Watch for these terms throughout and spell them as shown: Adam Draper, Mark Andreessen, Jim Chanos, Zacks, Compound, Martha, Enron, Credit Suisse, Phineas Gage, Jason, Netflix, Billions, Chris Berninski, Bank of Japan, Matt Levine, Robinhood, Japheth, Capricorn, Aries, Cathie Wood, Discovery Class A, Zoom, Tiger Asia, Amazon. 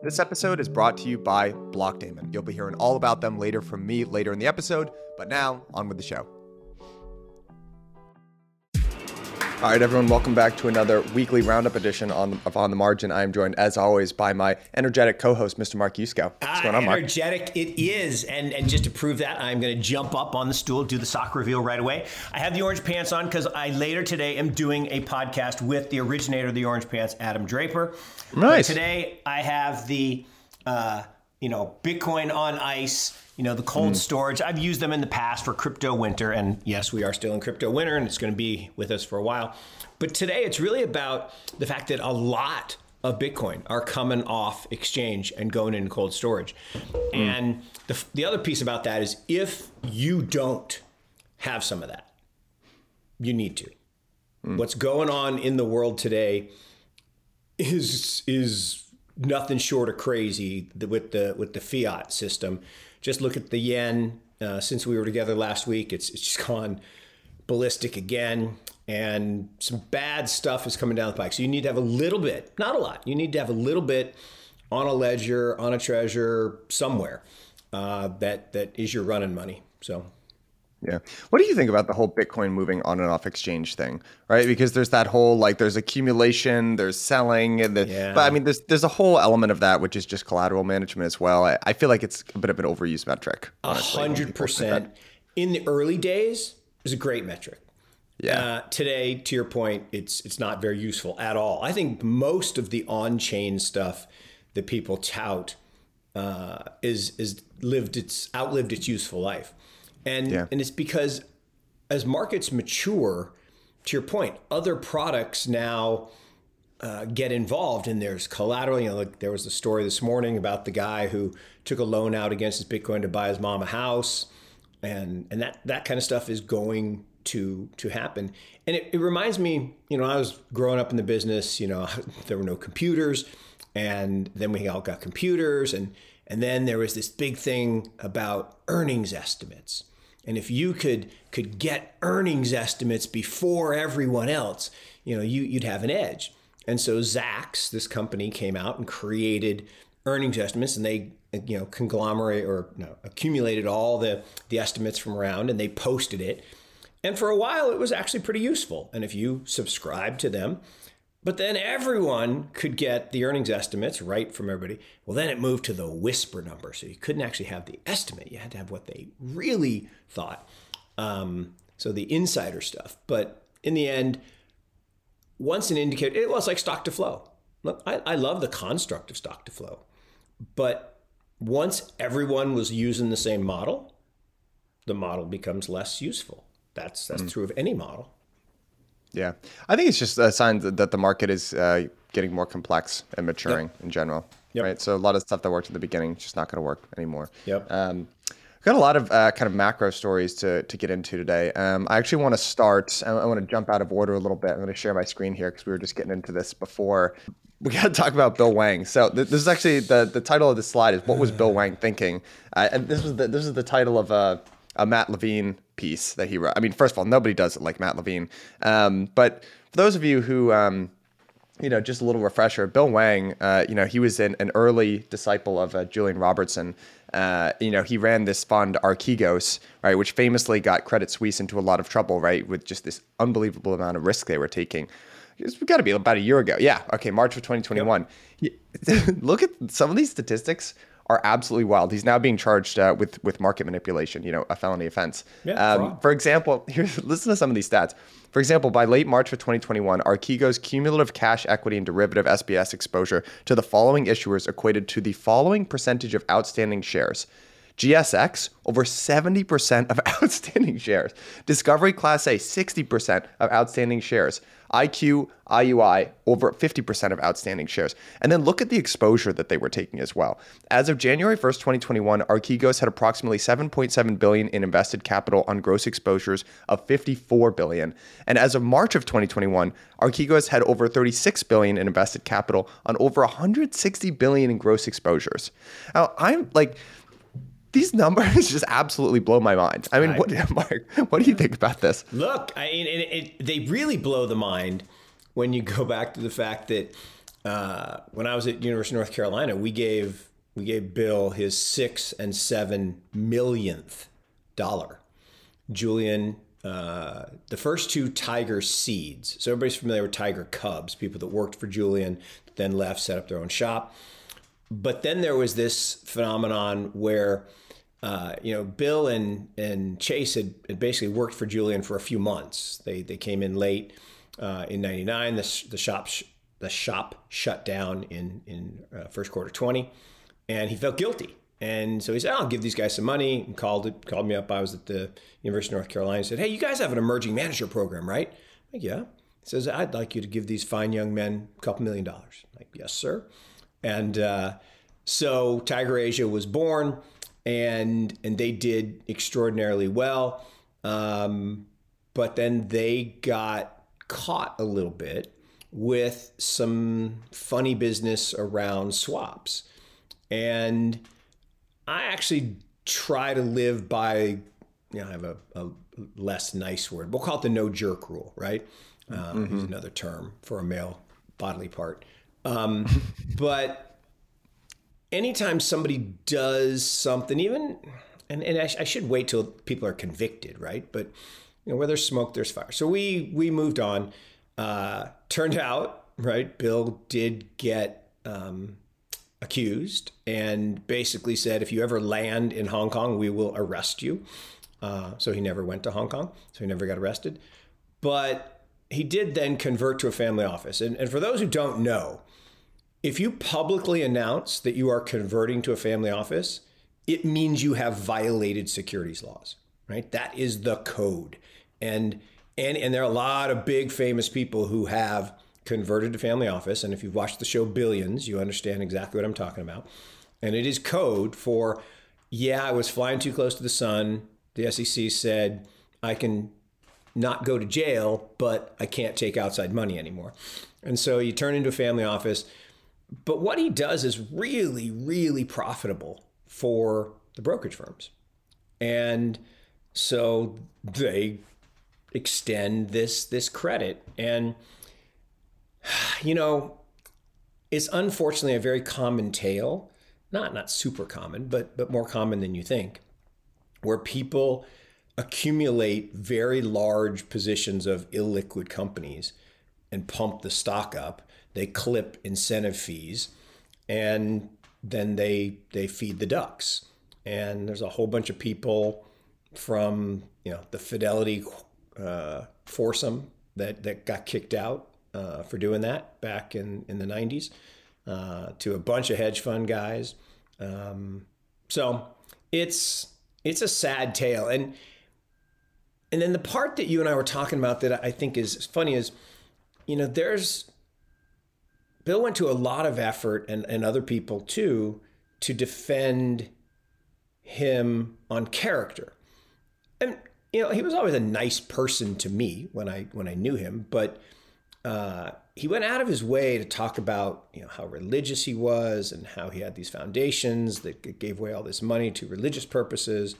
This episode is brought to you by Blockdaemon. You'll be hearing all about them later from me later in the episode, but now on with the show. All right, everyone, welcome back to another weekly roundup edition of On the Margin. I am joined, as always, by my energetic co-host, Mr. Mark Yusko. What's going on, Mark? Energetic it is. And just to prove that, I'm going to jump up on the stool, do the sock reveal right away. I have the orange pants on because I later today am doing a podcast with the originator of the orange pants, Adam Draper. Nice. But today, I have the, Bitcoin on ice. You know, the cold storage, I've used them in the past for crypto winter. And yes, we are still in crypto winter and it's going to be with us for a while. But today it's really about the fact that a lot of Bitcoin are coming off exchange and going into cold storage. And the other piece about that is if you don't have some of that, you need to. What's going on in the world today is nothing short of crazy with the fiat system. Just look at the yen. Since we were together last week, it's just gone ballistic again. And some bad stuff is coming down the pike. So you need to have a little bit, not a lot. You need to have a little bit on a ledger, on a treasure, somewhere that is your running money. So. Yeah. What do you think about the whole Bitcoin moving on and off exchange thing, right? Because there's that whole, like, there's accumulation, there's selling, and but I mean, there's a whole element of that, which is just collateral management as well. I feel like it's a bit of an overused metric. 100%. In the early days, it was a great metric. Yeah. Today, to your point, it's not very useful at all. I think most of the on-chain stuff that people tout outlived its useful life. And it's because as markets mature, to your point, other products now get involved, and there's collateral. You know, like there was the story this morning about the guy who took a loan out against his Bitcoin to buy his mom a house, and that kind of stuff is going to happen. And it reminds me, you know, I was growing up in the business. You know, there were no computers, and then we all got computers, and then there was this big thing about earnings estimates. And if you could get earnings estimates before everyone else, you know, you'd have an edge. And so Zacks, this company, came out and created earnings estimates, and they, you know, accumulated all the estimates from around, and they posted it. And for a while, it was actually pretty useful. And if you subscribe to them, but then everyone could get the earnings estimates right from everybody. Well, then it moved to the whisper number. So you couldn't actually have the estimate. You had to have what they really thought. So the insider stuff. But in the end, once an indicator, it was like stock to flow. Look, I love the construct of stock to flow. But once everyone was using the same model, the model becomes less useful. That's true of any model. Yeah, I think it's just a sign that the market is getting more complex and maturing in general, right? So a lot of stuff that worked at the beginning is just not going to work anymore. Yep. Got a lot of kind of macro stories to get into today. I actually want to start. I want to jump out of order a little bit. I'm going to share my screen here because we were just getting into this before. We got to talk about Bill Hwang. So this is actually the title of this slide is "What Was Bill Hwang Thinking?" And this is the title of a Matt Levine piece that he wrote. I mean, first of all, nobody does it like Matt Levine. But for those of you who, just a little refresher, Bill Hwang, he was an early disciple of Julian Robertson. He ran this fund Archegos, right, which famously got Credit Suisse into a lot of trouble, right, with just this unbelievable amount of risk they were taking. It's got to be about a year ago. Yeah. Okay. March of 2021. Yep. Look at some of these statistics. Are absolutely wild. He's now being charged with market manipulation, you know, a felony offense. Yeah, for example, listen to some of these stats. For example, by late March of 2021, Archegos' cumulative cash equity and derivative SBS exposure to the following issuers equated to the following percentage of outstanding shares. GSX, over 70% of outstanding shares. Discovery Class A, 60% of outstanding shares. IQ, IUI, over 50% of outstanding shares. And then look at the exposure that they were taking as well. As of January 1st, 2021, Archegos had approximately $7.7 billion in invested capital on gross exposures of $54 billion. And as of March of 2021, Archegos had over $36 billion in invested capital on over $160 billion in gross exposures. Now, I'm like... These numbers just absolutely blow my mind. I mean, Mark, what do you think about this? Look, I mean, they really blow the mind when you go back to the fact that when I was at University of North Carolina, we gave Bill his $6 and $7 millionth. Julian, the first two Tiger seeds. So everybody's familiar with Tiger Cubs, people that worked for Julian, then left, set up their own shop. But then there was this phenomenon where, Bill and Chase had basically worked for Julian for a few months. They came in late in 99. The shop shut down in first quarter 20, and he felt guilty. And so he said, I'll give these guys some money, and called me up. I was at the University of North Carolina and said, hey, you guys have an emerging manager program, right? I'm like, yeah. He says, I'd like you to give these fine young men a couple $1 million. I'm like, yes, sir. And so Tiger Asia was born, and they did extraordinarily well. But then they got caught a little bit with some funny business around swaps. And I actually try to live by, I have a less nice word. We'll call it the no jerk rule, right? Is another term for a male bodily part. But anytime somebody does something, I should wait till people are convicted, right? But where there's smoke, there's fire. So we moved on. Turned out, right, Bill did get accused and basically said, if you ever land in Hong Kong, we will arrest you. So he never went to Hong Kong. So he never got arrested. But he did then convert to a family office. And for those who don't know, if you publicly announce that you are converting to a family office, it means you have violated securities laws, right? That is the code. And there are a lot of big famous people who have converted to family office. And if you've watched the show Billions, you understand exactly what I'm talking about. And it is code for, I was flying too close to the sun. The SEC said, I can not go to jail, but I can't take outside money anymore. And so you turn into a family office. But what he does is really, really profitable for the brokerage firms. And so they extend this credit. And it's unfortunately a very common tale, not super common, but more common than you think, where people accumulate very large positions of illiquid companies and pump the stock up. They clip incentive fees, and then they feed the ducks. And there's a whole bunch of people from the Fidelity foursome that got kicked out for doing that back in the 90s, to a bunch of hedge fund guys. So it's a sad tale. And then the part that you and I were talking about that I think is funny is, Bill went to a lot of effort, and other people too, to defend him on character. And, he was always a nice person to me when I knew him, but he went out of his way to talk about how religious he was and how he had these foundations that gave away all this money to religious purposes.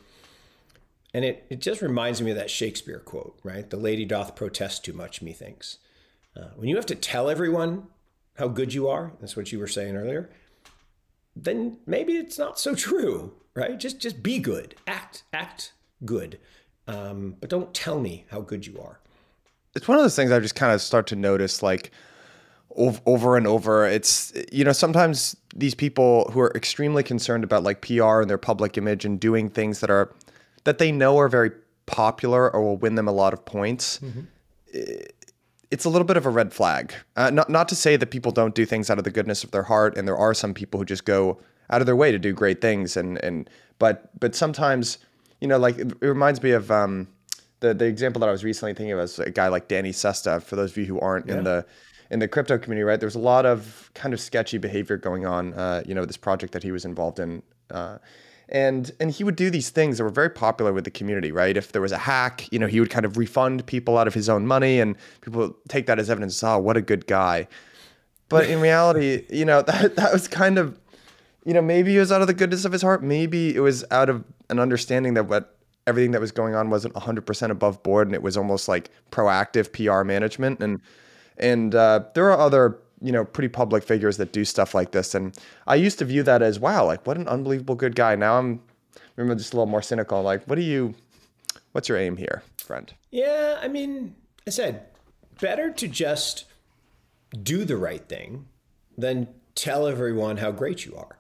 And it just reminds me of that Shakespeare quote, right? The lady doth protest too much, methinks. When you have to tell everyone how good you are, that's what you were saying earlier, then maybe it's not so true, right? Just be good, act good. But don't tell me how good you are. It's one of those things I just kind of start to notice, like over and over. It's, sometimes these people who are extremely concerned about like PR and their public image and doing things that they know are very popular or will win them a lot of points. Mm-hmm. It's a little bit of a red flag. Not to say that people don't do things out of the goodness of their heart. And there are some people who just go out of their way to do great things. But sometimes, it reminds me of, the example that I was recently thinking of was a guy like Danny Sesta. For those of you who aren't in the crypto community, right? There's a lot of kind of sketchy behavior going on, this project that he was involved in. And he would do these things that were very popular with the community, right? If there was a hack, he would kind of refund people out of his own money, and people take that as evidence, what a good guy. But in reality, that was kind of, maybe it was out of the goodness of his heart. Maybe it was out of an understanding that everything that was going on wasn't 100% above board, and it was almost like proactive PR management. And there are other you know, pretty public figures that do stuff like this. And I used to view that as, wow, like what an unbelievable good guy. Now I'm just a little more cynical. Like, what's your aim here, friend? Yeah. I mean, I said, better to just do the right thing than tell everyone how great you are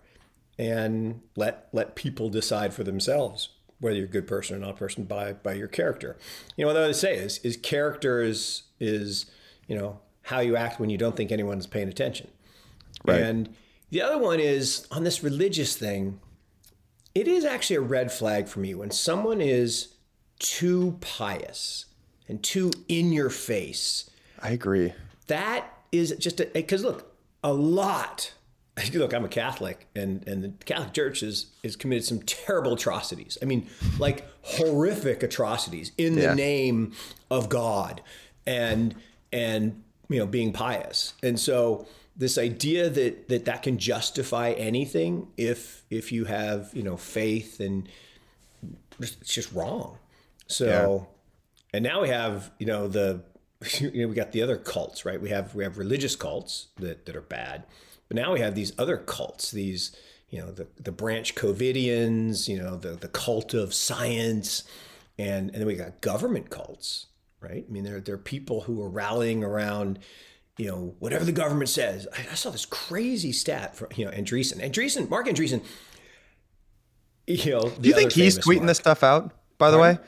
and let people decide for themselves whether you're a good person or not person by your character. You know, what I always say is character is, you know, how you act when you don't think anyone's paying attention. Right. And the other one is on this religious thing, it is actually a red flag for me when someone is too pious and too in your face. I agree. That is just because look, I'm a Catholic and the Catholic Church is committed some terrible atrocities. I mean, like horrific atrocities in the name of God and you know, being pious. And so this idea that can justify anything if you have, you know, faith, and it's just wrong. So, and now we have, you know, we got the other cults, right? We have religious cults that are bad, but now we have these other cults, these, you know, the branch Covidians, you know, the cult of science, and then we got government cults. Right. I mean, there are people who are rallying around, you know, whatever the government says. I saw this crazy stat from, you know, Andreessen, Mark Andreessen. You know, do you think he's tweeting this stuff out, by the way?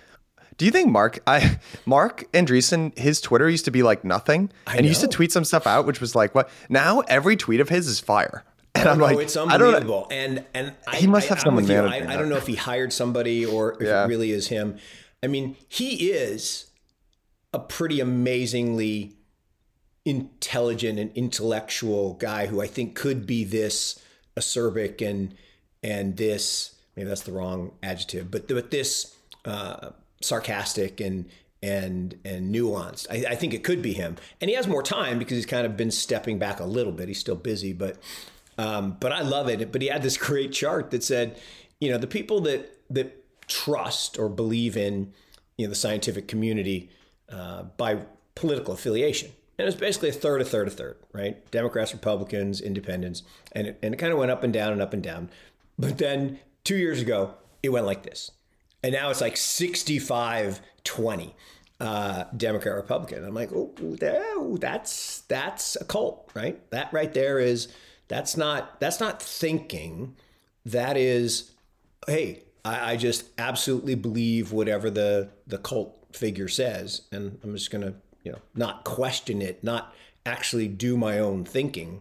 Do you think Mark Andreessen, his Twitter used to be like nothing, and he used to tweet some stuff out, which was like, what? Now every tweet of his is fire. And I'm like, it's unbelievable. And he must have someone managing. I don't know if he hired somebody or if it really is him. I mean, he is a pretty amazingly intelligent and intellectual guy who I think could be this acerbic and this, maybe that's the wrong adjective, but this sarcastic and nuanced. I think it could be him. And he has more time because he's kind of been stepping back a little bit. He's still busy, but I love it. But he had this great chart that said, you know, the people that trust or believe in, you know, the scientific community, by political affiliation. And it was basically a third, right? Democrats, Republicans, Independents. And it kind of went up and down and up and down. But then 2 years ago, it went like this. And now it's like 65-20 Democrat, Republican. I'm like, oh, that's a cult, right? That right there is, that's not thinking. That is, hey, I just absolutely believe whatever the cult figure says, and I'm just going to, you know, not question it, not actually do my own thinking.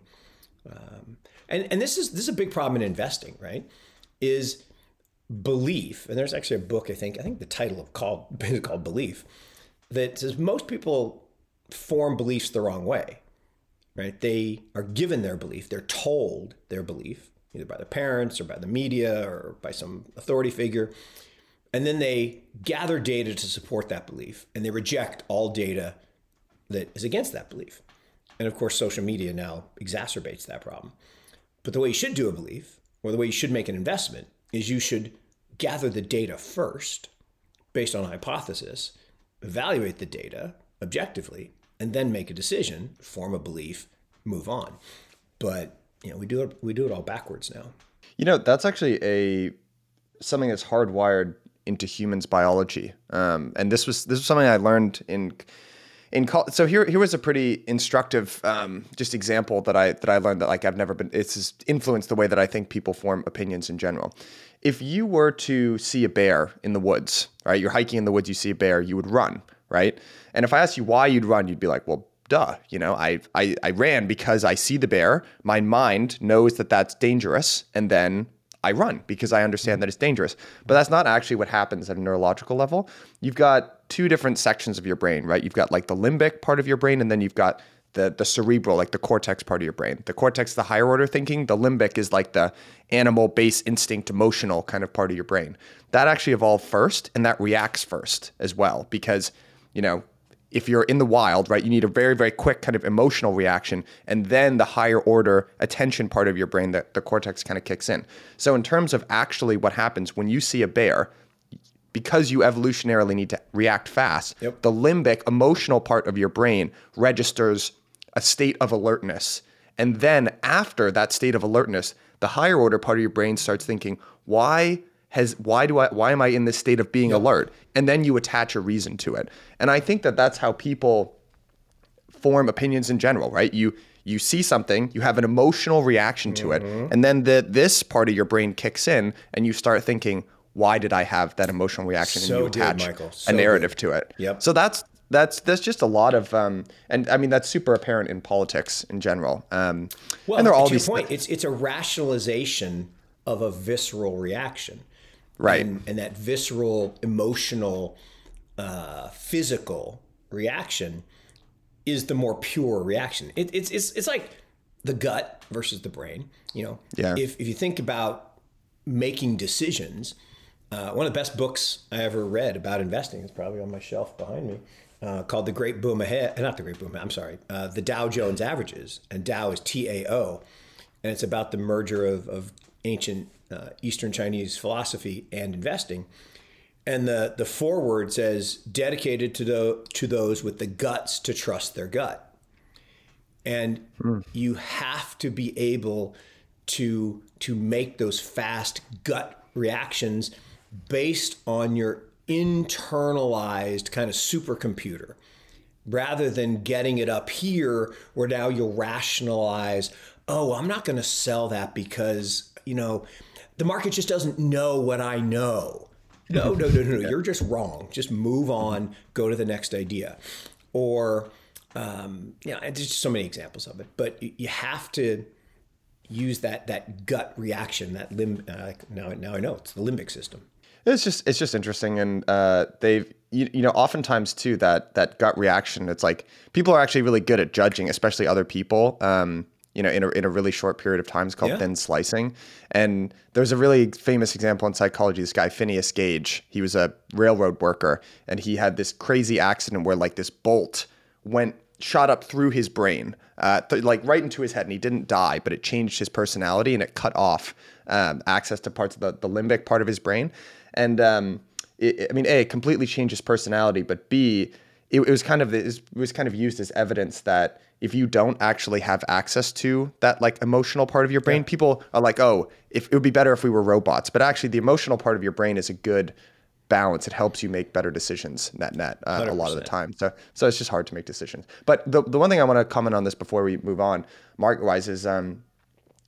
And this is a big problem in investing, right? Is belief. And there's actually a book, I think the title is called Belief, that says most people form beliefs the wrong way, right? They are given their belief. They're told their belief either by their parents or by the media or by some authority figure. And then they gather data to support that belief, and they reject all data that is against that belief. And of course, social media now exacerbates that problem. But the way you should do a belief, or the way you should make an investment, is you should gather the data first, based on a hypothesis, evaluate the data objectively, and then make a decision, form a belief, move on. But you know, we do it all backwards now. You know, that's actually something that's hardwired into humans' biology, and this was something I learned in college. So here was a pretty instructive just example that I learned that, like, I've never been. It's just influenced the way that I think people form opinions in general. If you were to see a bear in the woods, right? You're hiking in the woods, you see a bear, you would run, right? And if I asked you why you'd run, you'd be like, well, duh, you know, I ran because I see the bear. My mind knows that that's dangerous, and then I run because I understand that it's dangerous. But that's not actually what happens at a neurological level. You've got two different sections of your brain, right? You've got like the limbic part of your brain, and then you've got the cerebral, like the cortex part of your brain. The cortex is the higher order thinking. The limbic is like the animal base instinct, emotional kind of part of your brain. That actually evolved first, and that reacts first as well, because, you know, if you're in the wild, right, you need a very, very quick kind of emotional reaction. And then the higher order attention part of your brain, the cortex, kind of kicks in. So in terms of actually what happens when you see a bear, because you evolutionarily need to react fast, the limbic emotional part of your brain registers a state of alertness. And then after that state of alertness, the higher order part of your brain starts thinking, why am I in this state of being alert? And then you attach a reason to it. And I think that that's how people form opinions in general, right? You see something, you have an emotional reaction to it. And then this part of your brain kicks in and you start thinking, why did I have that emotional reaction? So and you attach a narrative to it. Yep. So that's just a lot of, and I mean, that's super apparent in politics in general. Well, and there are all these point. It's a rationalization of a visceral reaction. Right. And that visceral, emotional, physical reaction is the more pure reaction. It's like the gut versus the brain. You know, if you think about making decisions, one of the best books I ever read about investing is probably on my shelf behind me, called The Great Boom Ahead. Not The Great Boom Ahead, I'm sorry. The Dow Jones Averages, and Dow is T-A-O. And it's about the merger of ancient Eastern Chinese philosophy and investing. And the foreword says, dedicated to those with the guts to trust their gut. And you have to be able to make those fast gut reactions based on your internalized kind of supercomputer, rather than getting it up here where now you'll rationalize, oh, I'm not going to sell that because, you know, the market just doesn't know what I know. No. You're just wrong. Just move on. Go to the next idea. Or, there's just so many examples of it. But you have to use that gut reaction. That now I know it's the limbic system. It's just interesting, and they've oftentimes too that gut reaction. It's like people are actually really good at judging, especially other people. In a really short period of time. It's called thin slicing. And there's a really famous example in psychology, this guy, Phineas Gage. He was a railroad worker and he had this crazy accident where like this bolt shot up through his brain, right into his head, and he didn't die, but it changed his personality and it cut off access to parts of the limbic part of his brain. And A, it completely changed his personality, but B, it was kind of used as evidence that if you don't actually have access to that like emotional part of your brain, people are like, oh, it would be better if we were robots. But actually the emotional part of your brain is a good balance. It helps you make better decisions net a lot of the time. So it's just hard to make decisions. But the one thing I want to comment on this before we move on, Mark wise, is,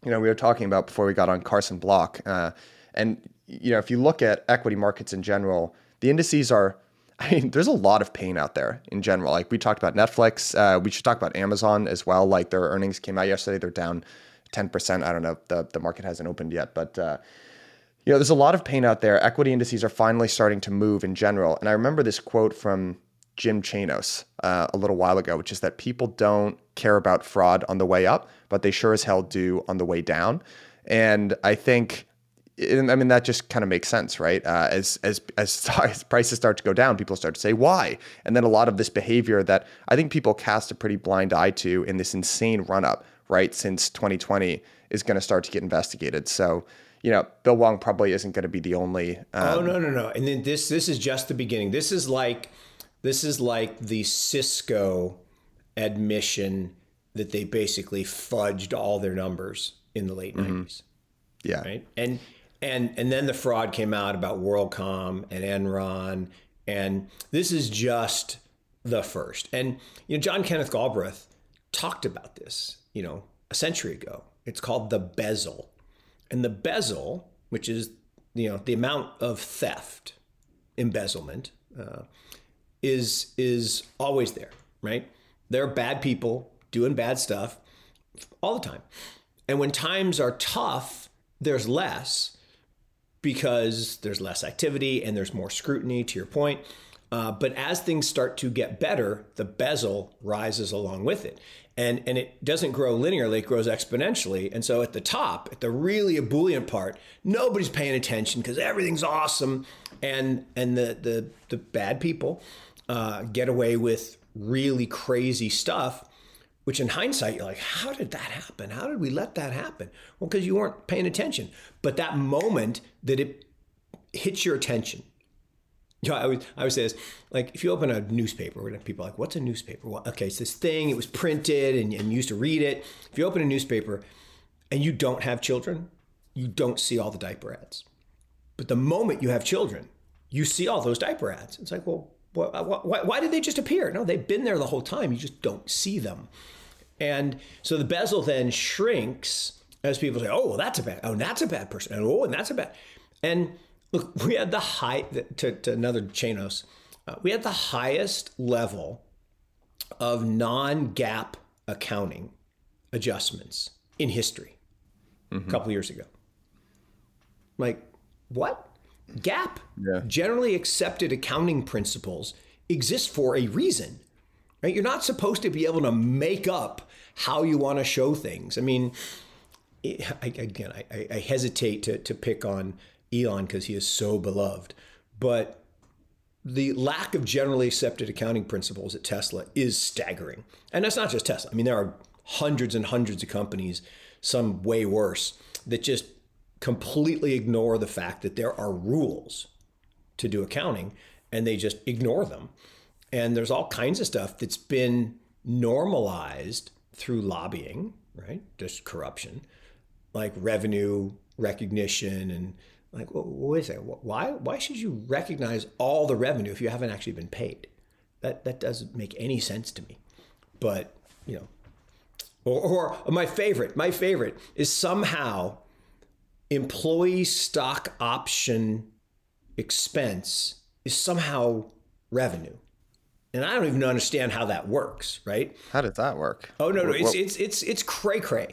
we were talking about before we got on Carson Block. And if you look at equity markets in general, the indices are, there's a lot of pain out there in general. Like we talked about Netflix, we should talk about Amazon as well. Like their earnings came out yesterday, they're down 10%. I don't know, the market hasn't opened yet, but there's a lot of pain out there. Equity indices are finally starting to move in general. And I remember this quote from Jim Chanos a little while ago, which is that people don't care about fraud on the way up, but they sure as hell do on the way down. And I think that just kind of makes sense, right? As prices start to go down, people start to say, why? And then a lot of this behavior that I think people cast a pretty blind eye to in this insane run-up, right, since 2020 is going to start to get investigated. So, Bill Hwang probably isn't going to be the only... No. And then this is just the beginning. This is like the Cisco admission that they basically fudged all their numbers in the late 90s. Yeah. Right? And then the fraud came out about WorldCom and Enron, and this is just the first. And John Kenneth Galbraith talked about this, a century ago. It's called the bezel. And the bezel, which is the amount of theft, embezzlement, is always there, right? There are bad people doing bad stuff all the time. And when times are tough, there's less, because there's less activity and there's more scrutiny, to your point. But as things start to get better, the bezel rises along with it. And it doesn't grow linearly, it grows exponentially. And so at the top, at the really ebullient part, nobody's paying attention because everything's awesome. And the bad people get away with really crazy stuff, which in hindsight, you're like, how did that happen? How did we let that happen? Well, because you weren't paying attention. But that moment that it hits your attention You know, I would say this, like, if you open a newspaper, people are like, what's a newspaper? Well, okay, it's this thing, it was printed and you used to read it. If you open a newspaper and you don't have children, you don't see all the diaper ads. But the moment you have children, you see all those diaper ads. It's like, well, why did they just appear? No, they've been there the whole time. You just don't see them. And so the bezel then shrinks as people say, oh, well, that's a bad person. And oh, and that's a bad. And look, we had the high, to another Chanos, we had the highest level of non-GAAP accounting adjustments in history a couple years ago. Like, what? GAAP, generally accepted accounting principles, exist for a reason, right? You're not supposed to be able to make up how you want to show things. I mean, I hesitate to pick on Elon because he is so beloved, but the lack of generally accepted accounting principles at Tesla is staggering. And that's not just Tesla. I mean, there are hundreds and hundreds of companies, some way worse, that just completely ignore the fact that there are rules to do accounting, and they just ignore them. And there's all kinds of stuff that's been normalized through lobbying, right? Just corruption, like revenue recognition, and like, well, wait a second, why should you recognize all the revenue if you haven't actually been paid? That doesn't make any sense to me. But, you know, or my favorite is somehow employee stock option expense is somehow revenue. And I don't even understand how that works, right? How does that work? Oh, no, it's cray-cray.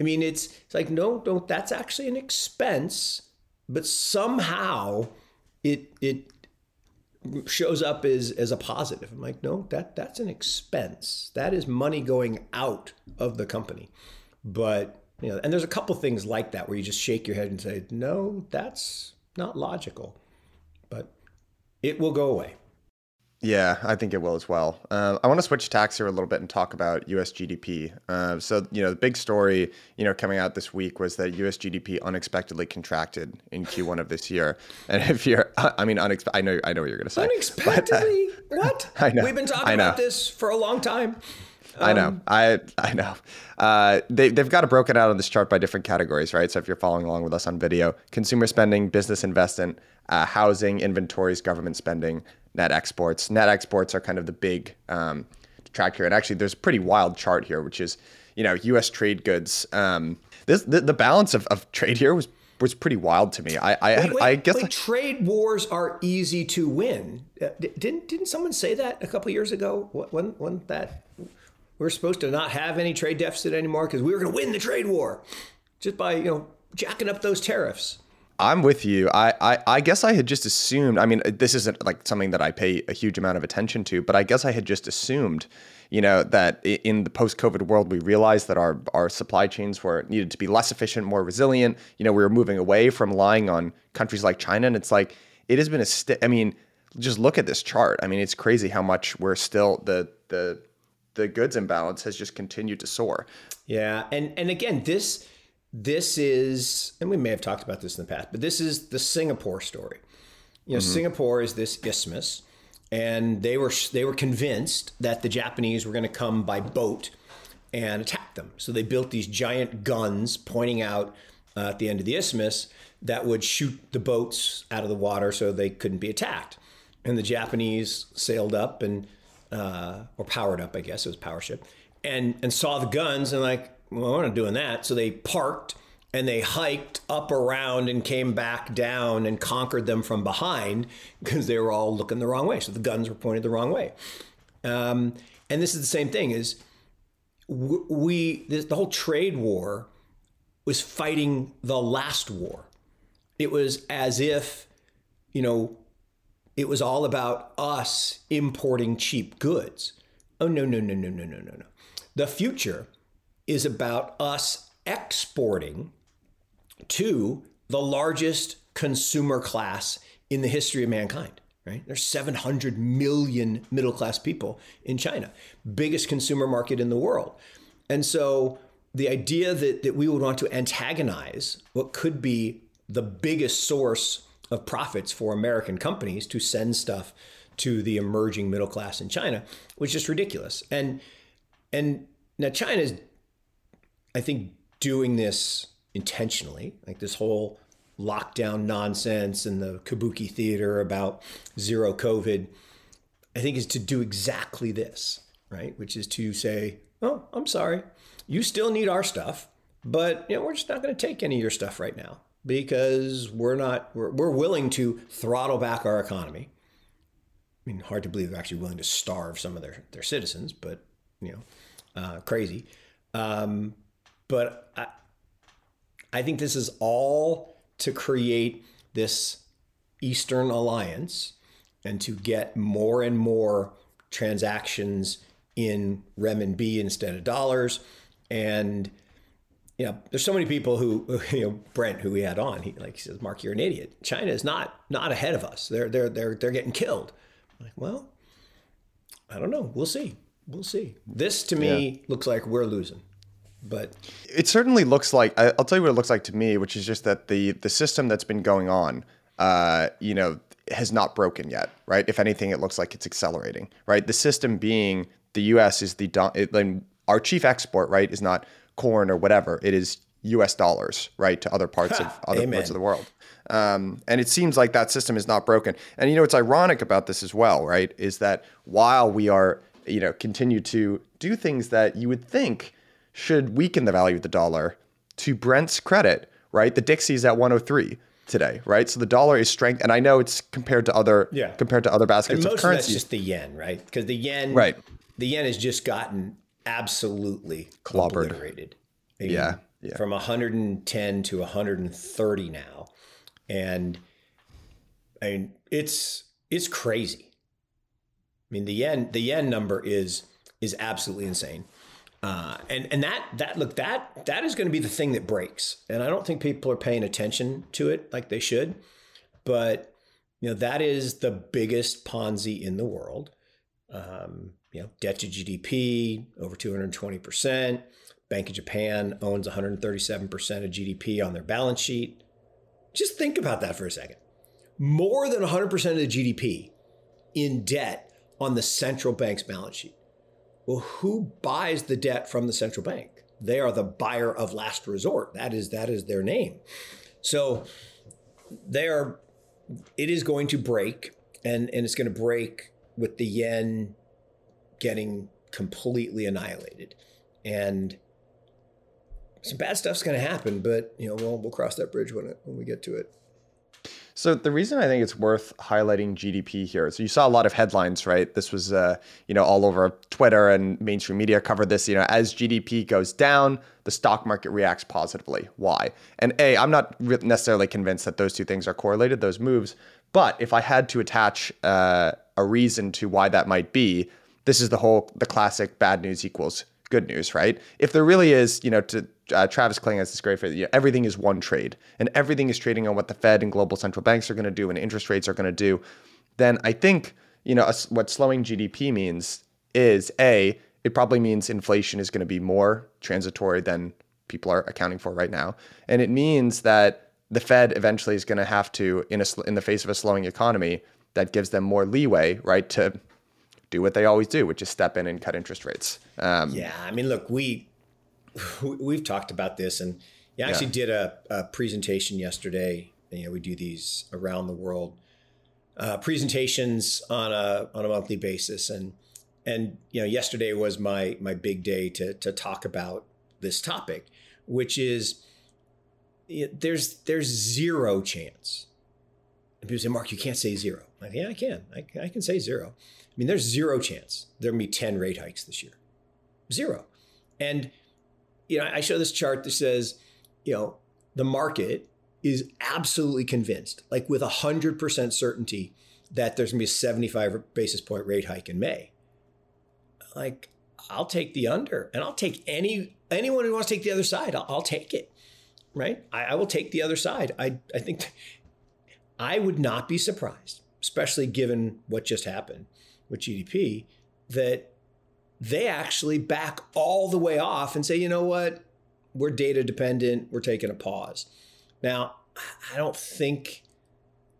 I mean, it's like, no, that's actually an expense, but somehow it shows up as a positive. I'm like, no, that's an expense. That is money going out of the company. But, you know, and there's a couple things like that where you just shake your head and say, no, that's not logical, but it will go away. Yeah, I think it will as well. I want to switch tacks here a little bit and talk about U.S. GDP. So, you know, the big story, you know, coming out this week was that U.S. GDP unexpectedly contracted in Q1 of this year. And if you're, I mean, I know what you're going to say. Unexpectedly? But, what? I know. We've been talking about this for a long time. I know. They've got it broken out on this chart by different categories, right? So if you're following along with us on video, consumer spending, business investment, housing, inventories, government spending, net exports. Net exports are kind of the big detractor. And actually, there's a pretty wild chart here, which is, you know, U.S. trade goods. The balance of trade here was pretty wild to me. I guess trade wars are easy to win. Didn't someone say that a couple of years ago? When that? We're supposed to not have any trade deficit anymore because we were going to win the trade war just by, you know, jacking up those tariffs. I'm with you. I guess I had just assumed, I mean, this isn't like something that I pay a huge amount of attention to, but I guess I had just assumed, you know, that in the post-COVID world, we realized that our supply chains were needed to be less efficient, more resilient. You know, we were moving away from relying on countries like China. And it's like, it has been just look at this chart. I mean, it's crazy how much we're still the goods imbalance has just continued to soar. Yeah. And again, this is, and we may have talked about this in the past, but this is the Singapore story. You know, Singapore is this isthmus, and they were convinced that the Japanese were going to come by boat and attack them. So they built these giant guns pointing out at the end of the isthmus that would shoot the boats out of the water so they couldn't be attacked. And the Japanese sailed up and or powered up, I guess it was a power ship, and saw the guns and like, well, we're not doing that. So they parked and they hiked up around and came back down and conquered them from behind because they were all looking the wrong way. So the guns were pointed the wrong way. And this is the same thing is the whole trade war was fighting the last war. It was as if, you know, it was all about us importing cheap goods. Oh, no. The future is about us exporting to the largest consumer class in the history of mankind, right? There's 700 million middle-class people in China, biggest consumer market in the world. And so the idea that we would want to antagonize what could be the biggest source of profits for American companies to send stuff to the emerging middle class in China was just ridiculous. And now China's, I think, doing this intentionally, like this whole lockdown nonsense and the kabuki theater about zero COVID, I think is to do exactly this, right? Which is to say, oh, I'm sorry, you still need our stuff, but you know, we're just not going to take any of your stuff right now because we're willing to throttle back our economy. I mean, hard to believe they're actually willing to starve some of their citizens, but you know, crazy. But I think this is all to create this Eastern alliance and to get more and more transactions in renminbi instead of dollars. And, you know, there's so many people who, you know, Brent, who we had on, he says, Mark, you're an idiot. China is not ahead of us. They're getting killed. I'm like, well, I don't know. We'll see. This to me looks like we're losing. But it certainly looks like, I'll tell you what it looks like to me, which is just that the system that's been going on, you know, has not broken yet, right? If anything, it looks like it's accelerating, right? The system being the U.S. is our chief export, right, is not corn or whatever. It is U.S. dollars, right, to other parts of the world. And it seems like that system is not broken. And, you know, what's ironic about this as well, right, is that while we are, you know, continue to do things that you would think should weaken the value of the dollar, to Brent's credit, right? The Dixie's at 103 today, right? So the dollar is strength, and I know it's compared to other baskets of currency. And most of that's just the yen, right? Because the yen, right, the yen has just gotten absolutely clobbered, obliterated. I mean, yeah, from 110 to 130 now, and I mean it's crazy. I mean the yen number is absolutely insane. And that is going to be the thing that breaks. And I don't think people are paying attention to it like they should, but you know, that is the biggest Ponzi in the world. You know, debt to GDP over 220%. Bank of Japan owns 137% of GDP on their balance sheet. Just think about that for a second. More than 100% of the GDP in debt on the central bank's balance sheet. Well, who buys the debt from the central bank? They are the buyer of last resort. That is their name. So it is going to break, and it's going to break with the yen getting completely annihilated. And some bad stuff's going to happen, but you know, we'll cross that bridge when we get to it. So the reason I think it's worth highlighting GDP here, so you saw a lot of headlines, right? This was, you know, all over Twitter and mainstream media covered this, you know, as GDP goes down, the stock market reacts positively. Why? And A, I'm not necessarily convinced that those two things are correlated, those moves. But if I had to attach a reason to why that might be, this is the classic bad news equals good news, right? If there really is, you know, to Travis Kling has this great phrase, you know, everything is one trade and everything is trading on what the Fed and global central banks are going to do and interest rates are going to do, then I think, you know, what slowing GDP means is A, it probably means inflation is going to be more transitory than people are accounting for right now. And it means that the Fed eventually is going to have to, in the face of a slowing economy, that gives them more leeway, right, to do what they always do, which is step in and cut interest rates. Yeah, I mean, look, we've talked about this, and I actually did a presentation yesterday. You know, we do these around the world presentations on a monthly basis, and you know, yesterday was my big day to talk about this topic, which is there's zero chance. And people say, Mark, you can't say zero. I'm like, yeah, I can. I can say zero. I mean, there's zero chance there'll be 10 rate hikes this year. Zero. And, you know, I show this chart that says, you know, the market is absolutely convinced, like with 100% certainty, that there's going to be a 75 basis point rate hike in May. Like, I'll take the under, and I'll take anyone who wants to take the other side. I'll take it, right? I will take the other side. I think I would not be surprised, especially given what just happened with GDP, that they actually back all the way off and say, you know what, we're data dependent, we're taking a pause. Now, I don't think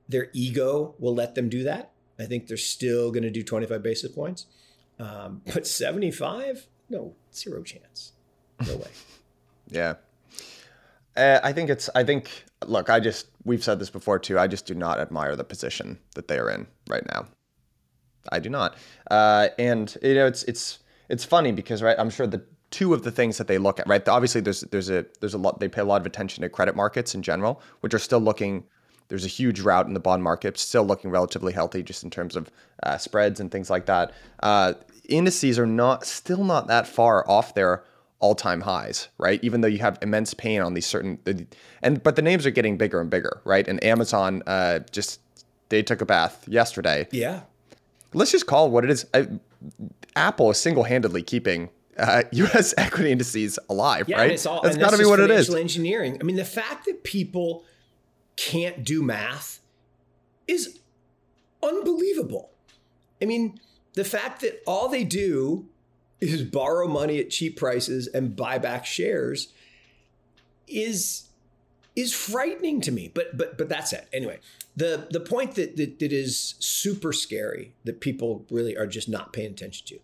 Their ego will let them do that. I think they're still going to do 25 basis points. But 75? No, zero chance. No way. Yeah. We've said this before too. I just do not admire the position that they are in right now. I do not. And you know, it's funny because, right, I'm sure the two of the things that they look at, right? Obviously there's a lot, they pay a lot of attention to credit markets in general, which are still looking, there's a huge rout in the bond market, still looking relatively healthy just in terms of spreads and things like that. Indices are still not that far off their all-time highs, right? Even though you have immense pain on these but the names are getting bigger and bigger, right? And Amazon, they took a bath yesterday. Yeah. Let's just call it what it is. Apple is single-handedly keeping U.S. equity indices alive, right? And that's got to be what it is. Engineering. I mean, the fact that people can't do math is unbelievable. I mean, the fact that all they do is borrow money at cheap prices and buy back shares is frightening to me. But that's it. Anyway, the point that is super scary that people really are just not paying attention to.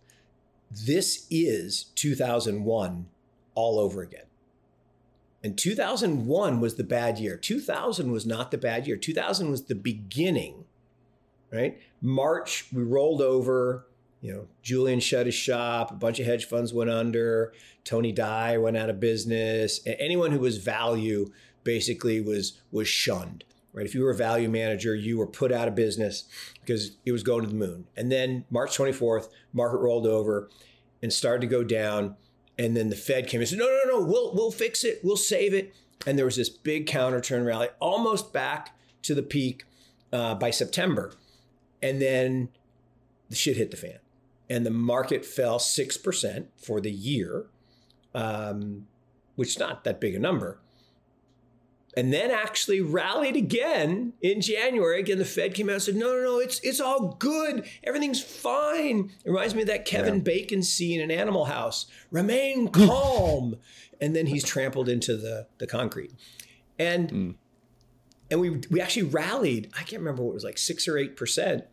This is 2001 all over again. And 2001 was the bad year. 2000 was not the bad year. 2000 was the beginning, right? March, we rolled over. You know, Julian shut his shop, a bunch of hedge funds went under, Tony Dye went out of business, and anyone who was value basically was shunned, right? If you were a value manager, you were put out of business because it was going to the moon. And then March 24th, market rolled over and started to go down. And then the Fed came and said, no, we'll fix it, we'll save it. And there was this big counter-turn rally, almost back to the peak by September. And then the shit hit the fan. And the market fell 6% for the year, which is not that big a number. And then actually rallied again in January. Again, the Fed came out and said, no, it's all good. Everything's fine. It reminds me of that Kevin Bacon scene in Animal House. Remain calm. And then he's trampled into the concrete. And we actually rallied. I can't remember what it was, like 6 or 8%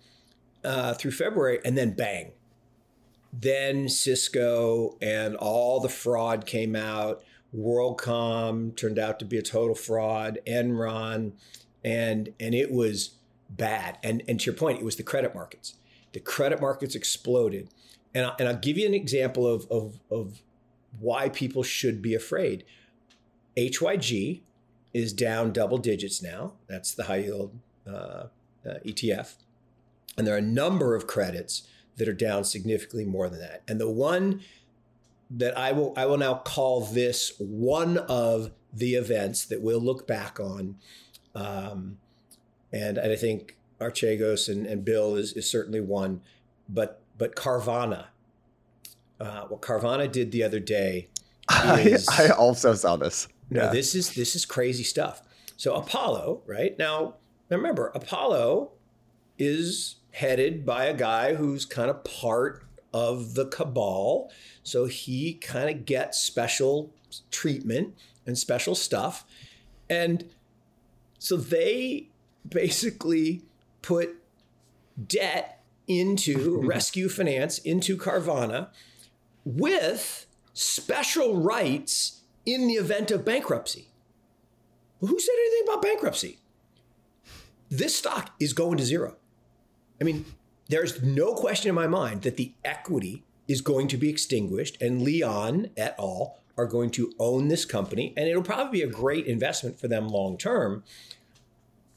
through February. And then bang. Then Cisco and all the fraud came out. WorldCom turned out to be a total fraud. Enron, and it was bad. And to your point, it was the credit markets. The credit markets exploded. And I'll give you an example of why people should be afraid. HYG is down double digits now. That's the high yield ETF. And there are a number of credits that are down significantly more than that. And the one that I will now call this one of the events that we'll look back on. And I think Archegos and Bill is certainly one, but Carvana, what Carvana did the other day. I also saw this. Yeah. No, this is crazy stuff. So Apollo, right? Now remember, Apollo is headed by a guy who's kind of part of the cabal. So he kind of gets special treatment and special stuff. And so they basically put debt into rescue finance, into Carvana, with special rights in the event of bankruptcy. Well, who said anything about bankruptcy? This stock is going to zero. I mean, there's no question in my mind that the equity is going to be extinguished, and Leon et al. Are going to own this company, and it'll probably be a great investment for them long term.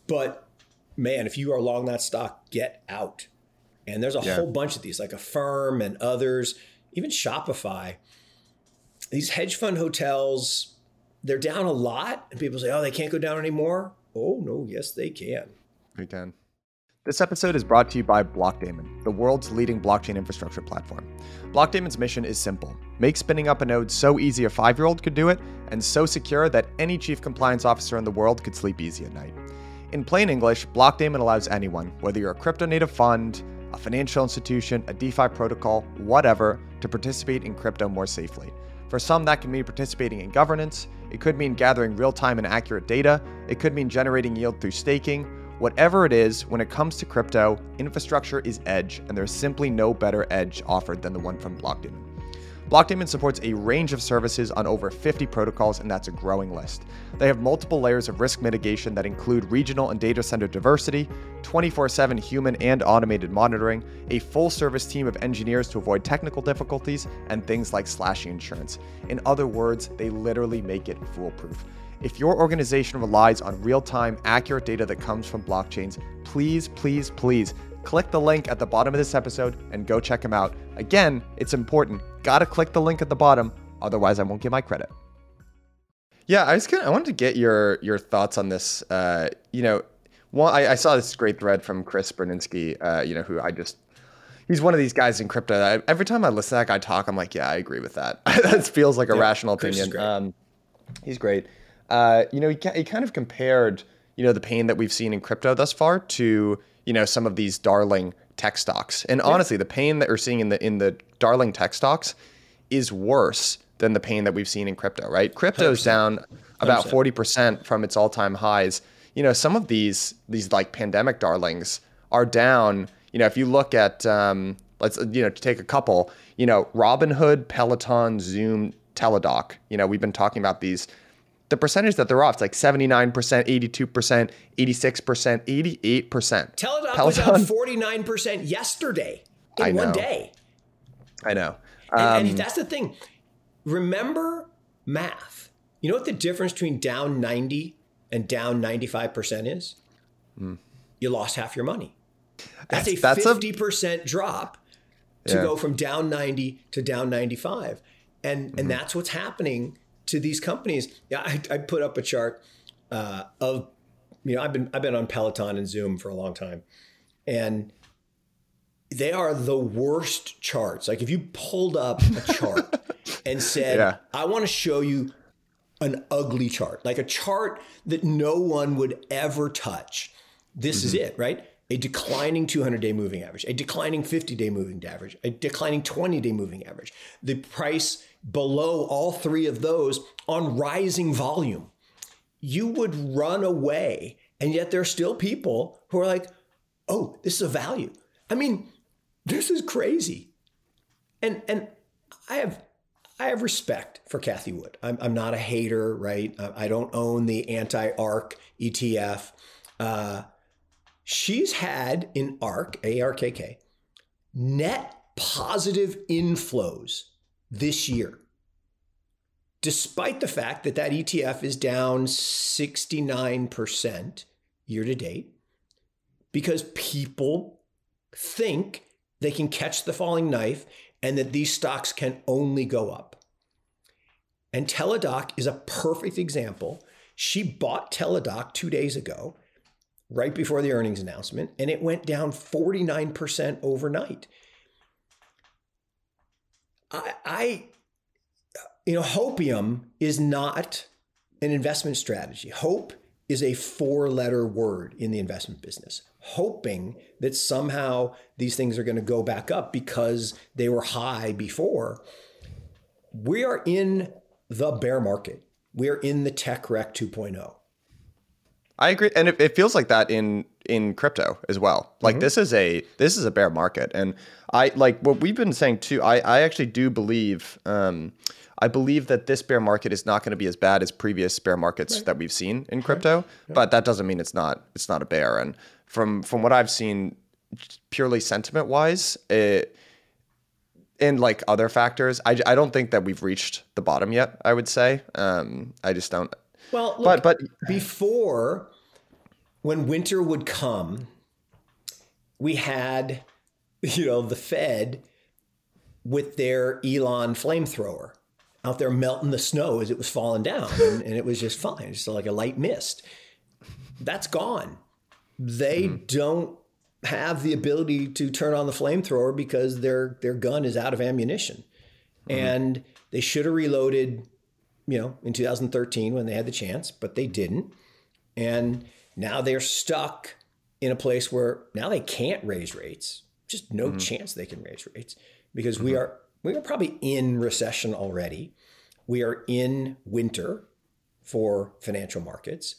But man, if you are long that stock, get out. And there's a whole bunch of these, like Affirm and others, even Shopify. These hedge fund hotels, they're down a lot, and people say, oh, they can't go down anymore. Oh no, yes, they can. They can. This episode is brought to you by Blockdaemon, the world's leading blockchain infrastructure platform. Blockdaemon's mission is simple. Make spinning up a node so easy a 5-year-old could do it, and so secure that any chief compliance officer in the world could sleep easy at night. In plain English, Blockdaemon allows anyone, whether you're a crypto native fund, a financial institution, a DeFi protocol, whatever, to participate in crypto more safely. For some, that can mean participating in governance. It could mean gathering real-time and accurate data. It could mean generating yield through staking. Whatever it is, when it comes to crypto, infrastructure is edge, and there's simply no better edge offered than the one from Blockdaemon. Blockdaemon supports a range of services on over 50 protocols, and that's a growing list. They have multiple layers of risk mitigation that include regional and data center diversity, 24/7 human and automated monitoring, a full-service team of engineers to avoid technical difficulties, and things like slashing insurance. In other words, they literally make it foolproof. If your organization relies on real-time, accurate data that comes from blockchains, please, please, please click the link at the bottom of this episode and go check them out. Again, it's important. Gotta click the link at the bottom, otherwise I won't get my credit. Yeah, I wanted to get your thoughts on this. I saw this great thread from Chris Berninski, he's one of these guys in crypto that every time I listen to that guy talk, I'm like, yeah, I agree with that. That feels like a rational opinion. He's great. He kind of compared, the pain that we've seen in crypto thus far to, some of these darling tech stocks. And honestly, the pain that we're seeing in the darling tech stocks is worse than the pain that we've seen in crypto, right? Crypto's 100%. Down about 40% from its all-time highs. Some of these like pandemic darlings are down. If you look at, to take a couple, Robinhood, Peloton, Zoom, Teladoc, we've been talking about these. The percentage that they're off, it's like 79%, 82%, 86%, 88%. Teladoc was down 49% yesterday in one day. I know. And that's the thing. Remember math. You know what the difference between down 90 and down 95% is? Mm. You lost half your money. That's a 50% drop to go from down 90 to down 95. And that's what's happening to these companies. Yeah, I put up a chart of, I've been on Peloton and Zoom for a long time, and they are the worst charts. Like if you pulled up a chart and said, I want to show you an ugly chart, like a chart that no one would ever touch. This is it, right? A declining 200-day moving average, a declining 50-day moving average, a declining 20-day moving average. The price below all three of those on rising volume. You would run away. And yet there are still people who are like, oh, this is a value. I mean, this is crazy. And I have respect for Cathie Wood. I'm not a hater, right? I don't own the anti-ARK ETF. She's had in ARK, ARKK, net positive inflows this year, despite the fact that ETF is down 69% year to date, because people think they can catch the falling knife and that these stocks can only go up. And Teladoc is a perfect example. She bought Teladoc 2 days ago, right before the earnings announcement, and it went down 49% overnight. Hopium is not an investment strategy. Hope is a four-letter word in the investment business. Hoping that somehow these things are going to go back up because they were high before. We are in the bear market. We are in the tech wreck 2.0. I agree, and it feels like that in crypto as well. Like this is a bear market, and I like what we've been saying too. I actually do believe that this bear market is not going to be as bad as previous bear markets that we've seen in crypto, but that doesn't mean it's not a bear. And from what I've seen, purely sentiment wise, and like other factors, I don't think that we've reached the bottom yet. I would say I just don't. Well, look, but before, when winter would come, we had, the Fed with their Elon flamethrower out there melting the snow as it was falling down, and it was just fine, just like a light mist. That's gone. They don't have the ability to turn on the flamethrower because their gun is out of ammunition, and they should have reloaded in 2013 when they had the chance, but they didn't. And now they're stuck in a place where now they can't raise rates. Just no chance they can raise rates because we are probably in recession already. We are in winter for financial markets.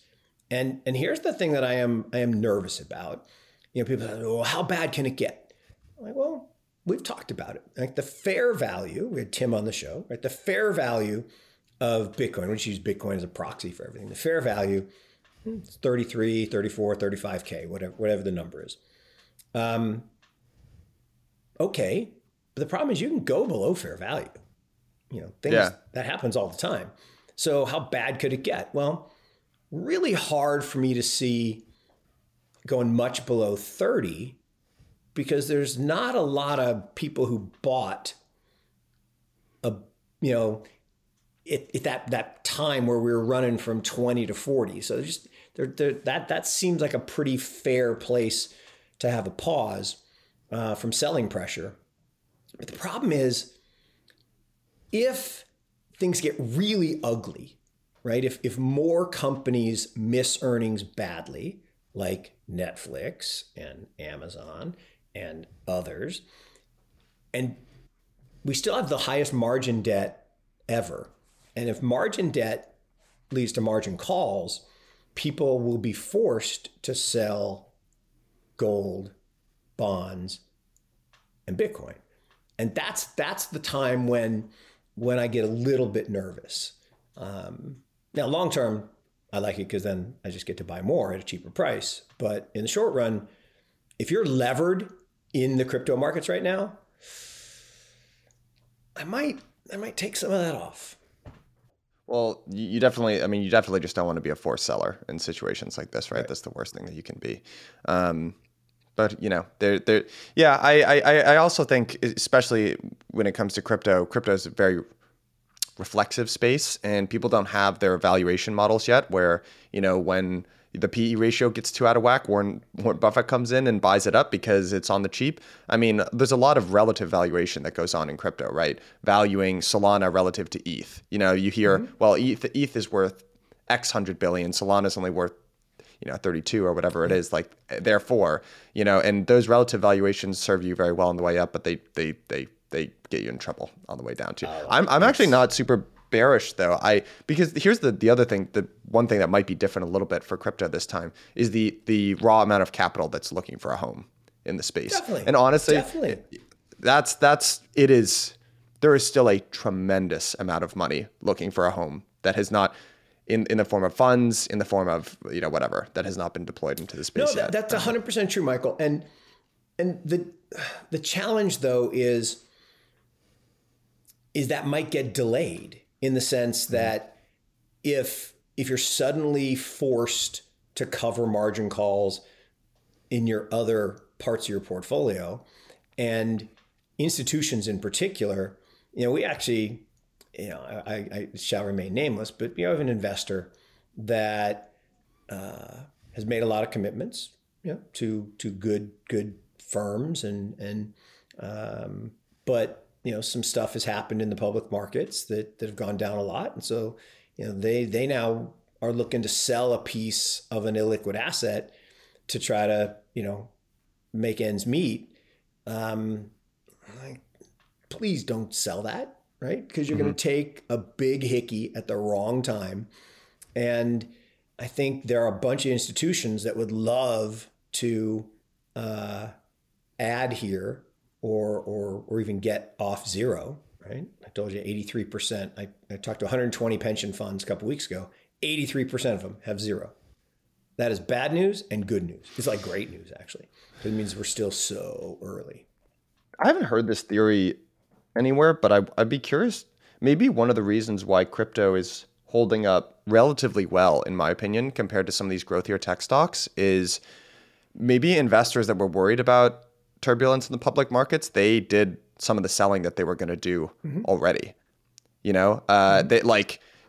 And here's the thing that I am nervous about. You know, people say, well, how bad can it get? I'm like, well, we've talked about it. Like the fair value, we had Tim on the show, right? The fair value of Bitcoin, we just use Bitcoin as a proxy for everything. The fair value is 33, 34, 35K, whatever the number is. Okay. But the problem is you can go below fair value. You know, things that happens all the time. So how bad could it get? Well, really hard for me to see going much below 30 because there's not a lot of people who bought that time where we were running from 20 to 40. So just that seems like a pretty fair place to have a pause from selling pressure. But the problem is if things get really ugly, right? If more companies miss earnings badly, like Netflix and Amazon and others, and we still have the highest margin debt ever. And if margin debt leads to margin calls, people will be forced to sell gold, bonds, and Bitcoin. And that's the time when I get a little bit nervous. Now, long term, I like it because then I just get to buy more at a cheaper price. But in the short run, if you're levered in the crypto markets right now, I might take some of that off. Well, you definitely just don't want to be a forced seller in situations like this, right? That's the worst thing that you can be. But I also think, especially when it comes to crypto is very reflexive space, and people don't have their evaluation models yet where, you know, when the PE ratio gets too out of whack, Warren Buffett comes in and buys it up because it's on the cheap. I mean, there's a lot of relative valuation that goes on in crypto, right? Valuing Solana relative to ETH. You know, you hear, well, ETH is worth X hundred billion. Solana's only worth, 32 or whatever it is, like, therefore, and those relative valuations serve you very well on the way up, but they get you in trouble on the way down too. I'm actually not super bearish though. Because here's the other thing, the one thing that might be different a little bit for crypto this time is the raw amount of capital that's looking for a home in the space. Definitely. And honestly, there is still a tremendous amount of money looking for a home that has not, in the form of funds, in the form of, whatever, that has not been deployed into the space yet. No, that's 100% true, Michael. And the challenge though is that might get delayed in the sense that if you're suddenly forced to cover margin calls in your other parts of your portfolio, and institutions in particular, we actually, I shall remain nameless, but I have an investor that has made a lot of commitments, to good firms, but some stuff has happened in the public markets that have gone down a lot, and so they now are looking to sell a piece of an illiquid asset to try to make ends meet. Please don't sell that. Right? Because you're going to take a big hickey at the wrong time. And I think there are a bunch of institutions that would love to add here or even get off zero, right? I told you 83%. I talked to 120 pension funds a couple of weeks ago. 83% of them have zero. That is bad news and good news. It's like great news, actually. It means we're still so early. I haven't heard this theory anywhere, but I'd be curious. Maybe one of the reasons why crypto is holding up relatively well, in my opinion, compared to some of these growthier tech stocks, is maybe investors that were worried about turbulence in the public markets, they did some of the selling that they were going to do already. They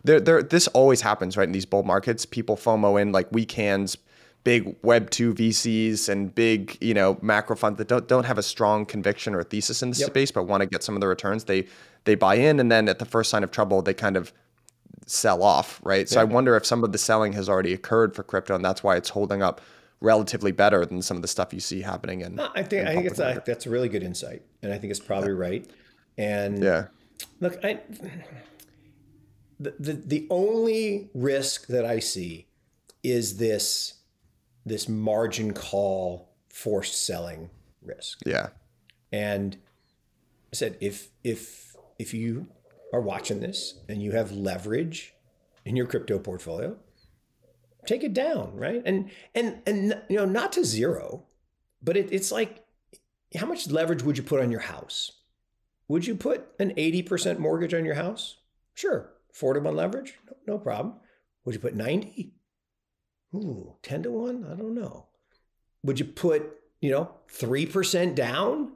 this always happens, right? In these bull markets, people FOMO in like weekends. Big Web2 VCs and big, macro funds that don't have a strong conviction or thesis in the space, but want to get some of the returns. They buy in, and then at the first sign of trouble, they kind of sell off, right? Yeah. So I wonder if some of the selling has already occurred for crypto, and that's why it's holding up relatively better than some of the stuff you see happening. I think that's a really good insight, and I think it's probably right. And look, the only risk that I see is this margin call forced selling risk. Yeah. And I said, if you are watching this and you have leverage in your crypto portfolio, take it down, right? And you know, not to zero, but it's like, how much leverage would you put on your house? Would you put an 80% mortgage on your house? Sure. 4-to-1 leverage? No problem. Would you put 90? Ooh, 10-to-1? I don't know. Would you put, 3% down,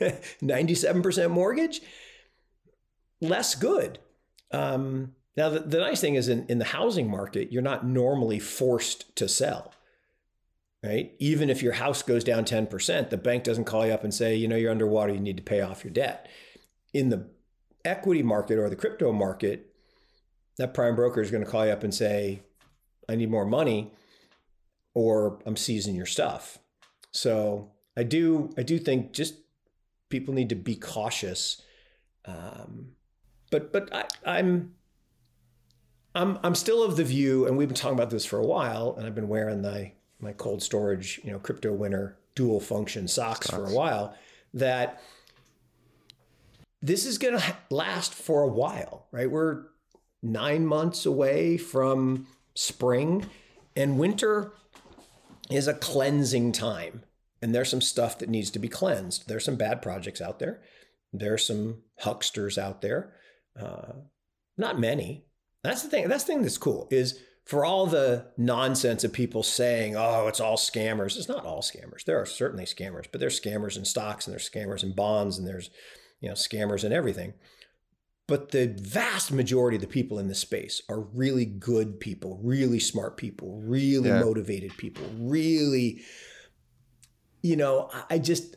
97% mortgage? Less good. Now, the nice thing is in the housing market, you're not normally forced to sell, right? Even if your house goes down 10%, the bank doesn't call you up and say, you're underwater, you need to pay off your debt. In the equity market or the crypto market, that prime broker is going to call you up and say, I need more money, or I'm seizing your stuff. So I do think just people need to be cautious. But I'm still of the view, and we've been talking about this for a while, and I've been wearing my cold storage, crypto winter dual function socks for a while, that this is going to last for a while, right? We're 9 months away from spring, and winter is a cleansing time. And there's some stuff that needs to be cleansed. There's some bad projects out there. There's some hucksters out there. Not many. That's the thing. That's the thing that's cool is for all the nonsense of people saying, oh, it's all scammers. It's not all scammers. There are certainly scammers, but there's scammers in stocks and there's scammers in bonds and there's, scammers in everything. But the vast majority of the people in this space are really good people, really smart people, really motivated people, really, I just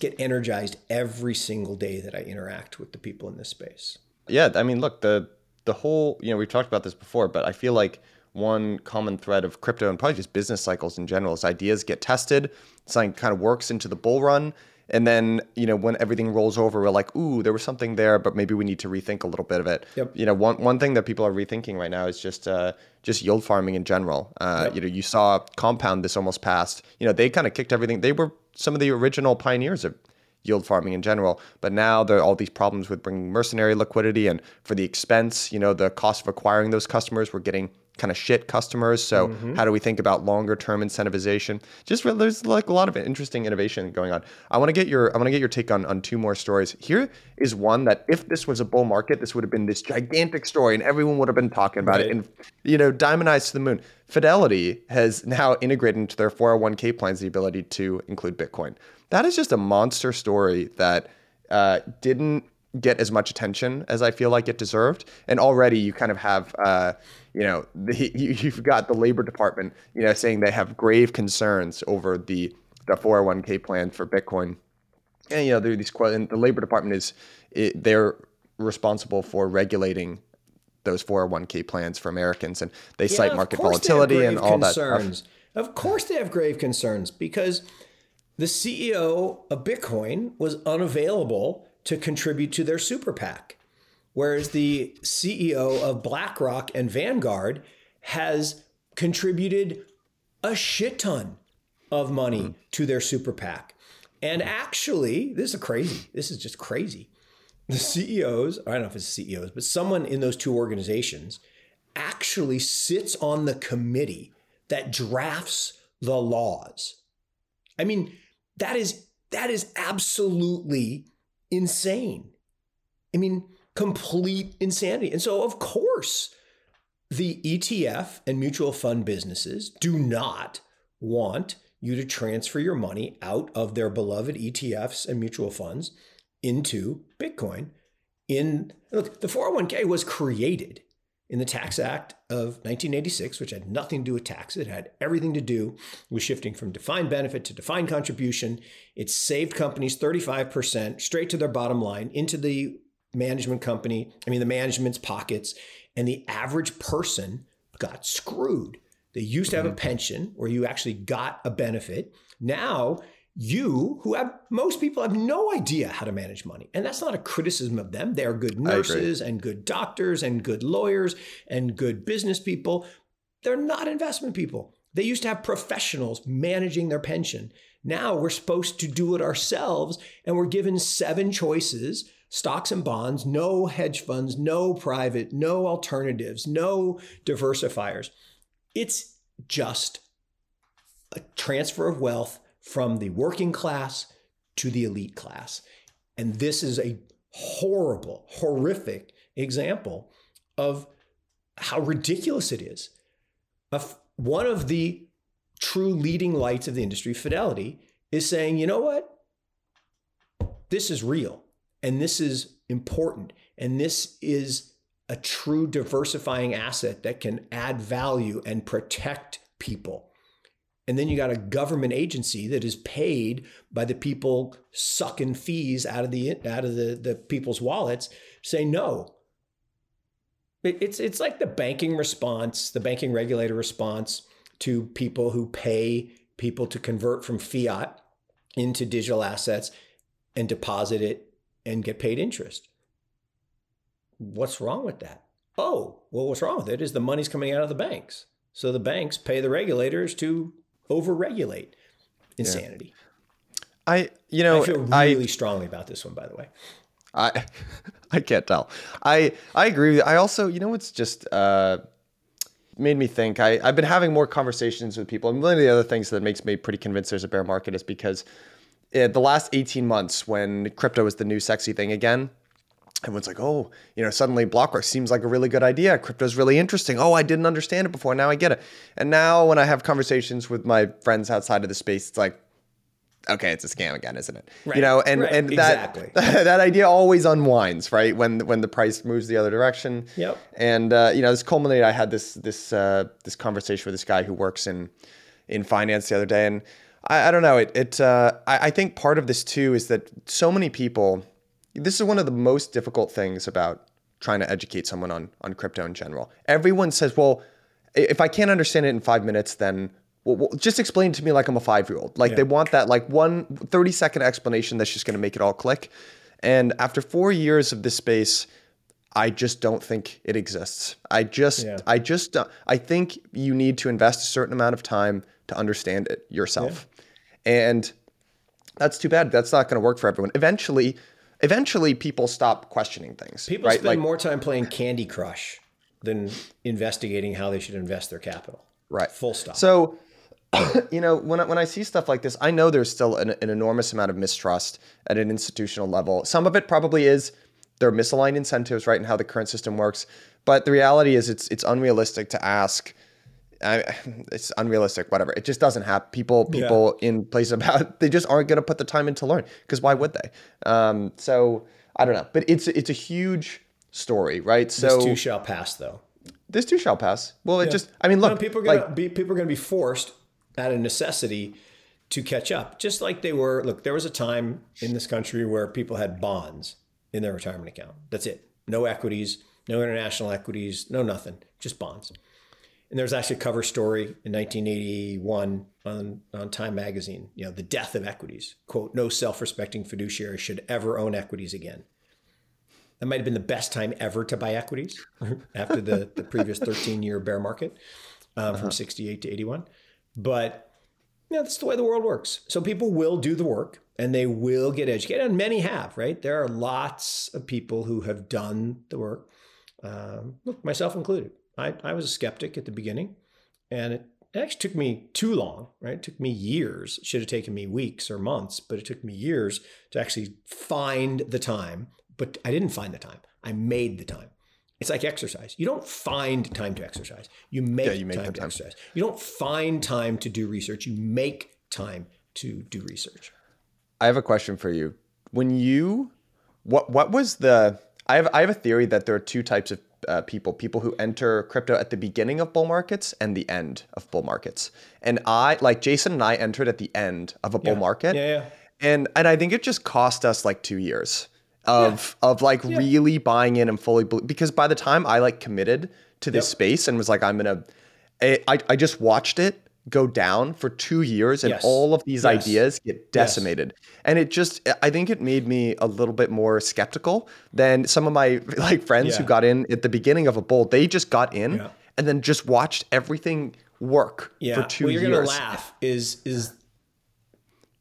get energized every single day that I interact with the people in this space. Yeah. I mean, look, the whole, we've talked about this before, but I feel like one common thread of crypto and probably just business cycles in general is ideas get tested. Something kind of works into the bull run. And then, when everything rolls over, we're like, ooh, there was something there, but maybe we need to rethink a little bit of it. Yep. One thing that people are rethinking right now is just yield farming in general. Yep. You saw Compound this almost passed. They kind of kicked everything. They were some of the original pioneers of yield farming in general, but now there are all these problems with bringing mercenary liquidity and for the expense, the cost of acquiring those customers, we're getting kind of shit customers. So how do we think about longer term incentivization? Just there's like a lot of interesting innovation going on. I want to get your take on two more stories. Here is one that if this was a bull market, this would have been this gigantic story and everyone would have been talking about it and diamond eyes to the moon. Fidelity has now integrated into their 401k plans the ability to include Bitcoin. That is just a monster story that didn't get as much attention as I feel like it deserved. And already you kind of have, you've got the Labor Department, saying they have grave concerns over the 401k plan for Bitcoin. And, there are these quotes, and the Labor Department they're responsible for regulating those 401k plans for Americans. And they cite market volatility and all that stuff. Of course they have grave concerns because the CEO of Bitcoin was unavailable to contribute to their super PAC, whereas the CEO of BlackRock and Vanguard has contributed a shit ton of money to their super PAC. And actually, this is just crazy. The CEOs, I don't know if it's CEOs, but someone in those two organizations actually sits on the committee that drafts the laws. I mean, that is absolutely insane. I mean, complete insanity. And so, of course, the ETF and mutual fund businesses do not want you to transfer your money out of their beloved ETFs and mutual funds into Bitcoin. The 401k was created in the Tax Act of 1986, which had nothing to do with tax. It had everything to do with shifting from defined benefit to defined contribution. It saved companies 35% straight to their bottom line into the the management's pockets. And the average person got screwed. They used to have a pension where you actually got a benefit. Now most people have no idea how to manage money. And that's not a criticism of them. They are good nurses and good doctors and good lawyers and good business people. They're not investment people. They used to have professionals managing their pension. Now we're supposed to do it ourselves, and we're given 7 choices, stocks and bonds, no hedge funds, no private, no alternatives, no diversifiers. It's just a transfer of wealth from the working class to the elite class. And this is a horrible, horrific example of how ridiculous it is. One of the true leading lights of the industry, Fidelity, is saying, you know what? This is real, and this is important, and this is a true diversifying asset that can add value and protect people. And then you got a government agency that is paid by the people sucking fees out of the people's wallets, say no. It's like the banking response, the banking regulator response to people who pay people to convert from fiat into digital assets and deposit it and get paid interest. What's wrong with that? Oh, well, what's wrong with it is the money's coming out of the banks. So the banks pay the regulators to overregulate. Insanity. Yeah. I feel really strongly about this one, by the way. I can't tell. I agree with you. I also, it's just made me think. I've been having more conversations with people. And one of the other things that makes me pretty convinced there's a bear market is because the last 18 months when crypto was the new sexy thing again, everyone's like, oh, suddenly BlockRock seems like a really good idea. Crypto's really interesting. Oh, I didn't understand it before. Now I get it. And now when I have conversations with my friends outside of the space, it's like, okay, it's a scam again, isn't it? Right. And that exactly. That idea always unwinds, right? When the price moves the other direction. Yep. And this culminated. I had this conversation with this guy who works in finance the other day, and I don't know. I think part of this too is that so many people. This is one of the most difficult things about trying to educate someone on crypto in general. Everyone says, well, if I can't understand it in 5 minutes, then. Well, just explain it to me like I'm a 5-year-old. Like they want that like one 30-second explanation that's just going to make it all click. And after 4 years of this space, I just don't think it exists. I think you need to invest a certain amount of time to understand it yourself. Yeah. And that's too bad. That's not going to work for everyone. Eventually people stop questioning things. People spend more time playing Candy Crush than investigating how they should invest their capital. Right. Full stop. So, when I see stuff like this, I know there's still an enormous amount of mistrust at an institutional level. Some of it probably is there are misaligned incentives, right, and how the current system works. But the reality is it's unrealistic to ask. It's unrealistic, whatever. It just doesn't happen. People in places they just aren't going to put the time in to learn because why would they? So I don't know. But it's a huge story, right? So this too shall pass, though. This too shall pass. Well, look, people are going to be forced out of necessity to catch up, just like they were. Look, there was a time in this country where people had bonds in their retirement account. That's it. No equities, no international equities, no nothing, just bonds. And there was actually a cover story in 1981 on Time magazine, the death of equities. Quote, no self-respecting fiduciary should ever own equities again. That might have been the best time ever to buy equities after the previous 13-year bear market from 68 to 81. But that's the way the world works. So people will do the work and they will get educated. And many have, right? There are lots of people who have done the work, myself included. I was a skeptic at the beginning and it actually took me too long, right? It took me years. It should have taken me weeks or months, but it took me years to actually find the time. But I didn't find the time. I made the time. It's like exercise. You don't find time to exercise. You make, time to exercise. You don't find time to do research. You make time to do research. I have a question for you. What was the? I have a theory that there are two types of people who enter crypto at the beginning of bull markets and the end of bull markets. And I, like Jason and I, entered at the end of a bull market. Yeah. And I think it just cost us like 2 years. Really buying in and fully because by the time I like committed to this space and was like, I just watched it go down for 2 years and all of these ideas get decimated. Yes. And it just, I think it made me a little bit more skeptical than some of my like friends who got in at the beginning of a bull. They just got in and then just watched everything work for 2 years. You're gonna laugh.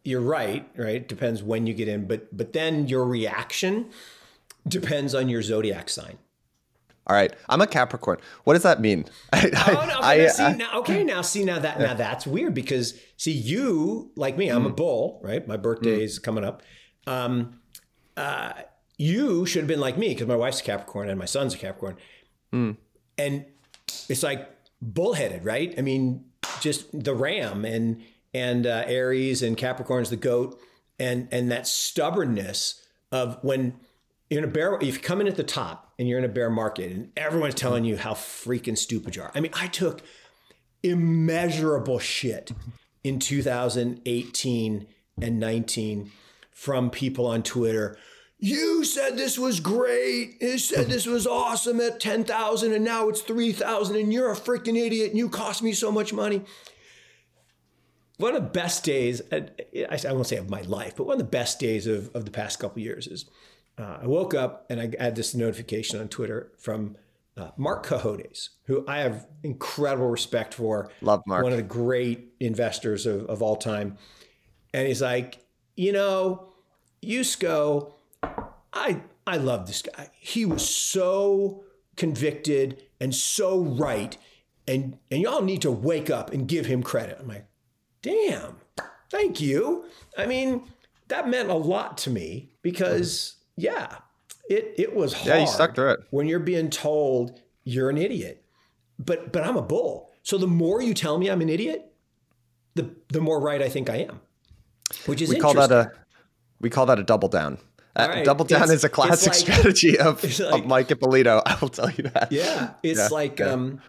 You're right, right? Depends when you get in, but then your reaction depends on your zodiac sign. All right, I'm a Capricorn. What does that mean? Now that's weird because see, you like me, I'm a bull, right? My birthday is coming up. You should have been like me because my wife's a Capricorn and my son's a Capricorn, and it's like bullheaded, right? I mean, just the ram and Aries and Capricorn's the goat, and that stubbornness of when you're in a bear, if you come in at the top and you're in a bear market and everyone's telling you how freaking stupid you are. I mean, I took immeasurable shit in 2018 and 19 from people on Twitter. You said this was great. You said this was awesome at 10,000 and now it's 3,000 and you're a freaking idiot and you cost me so much money. One of the best days, I won't say of my life, but one of the best days of the past couple of years is I woke up and I had this notification on Twitter from Mark Cahodes, who I have incredible respect for. Love Mark. One of the great investors of all time. And he's like, you know, Yusko, I love this guy. He was so convicted and so right. And y'all need to wake up and give him credit. I'm like, damn, thank you. I mean, that meant a lot to me because, it was hard. Yeah, you stuck through it. When you're being told you're an idiot, but I'm a bull. So the more you tell me I'm an idiot, the more right I think I am, which is interesting. We call that a double down. Right. Double down is a classic strategy of Mike Ippolito. I will tell you that. Yeah, when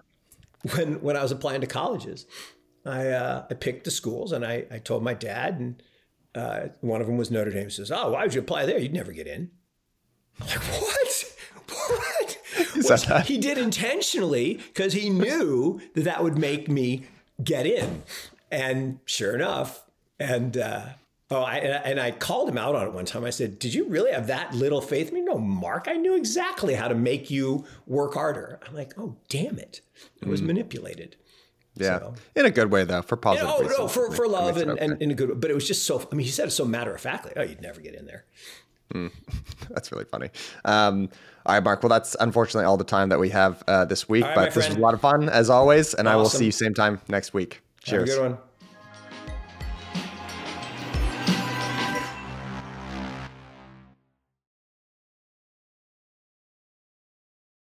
I was applying to colleges. I picked the schools and I told my dad, and one of them was Notre Dame. He says, "Oh, why would you apply there? You'd never get in." I'm like, "What? What?" Which he did intentionally because he knew that would make me get in, and sure enough, I called him out on it one time. I said, "Did you really have that little faith in me?" "No, Mark, I knew exactly how to make you work harder." I'm like, "Oh, damn it! I was manipulated." Yeah, so, in a good way though, for positive. Oh no, for love and in a good way. But it was just so. I mean, he said it so matter of factly. Oh, you'd never get in there. That's really funny. All right, Mark. Well, that's unfortunately all the time that we have this week. Right, but this was a lot of fun as always, and awesome. I will see you same time next week. Cheers. Have a good one.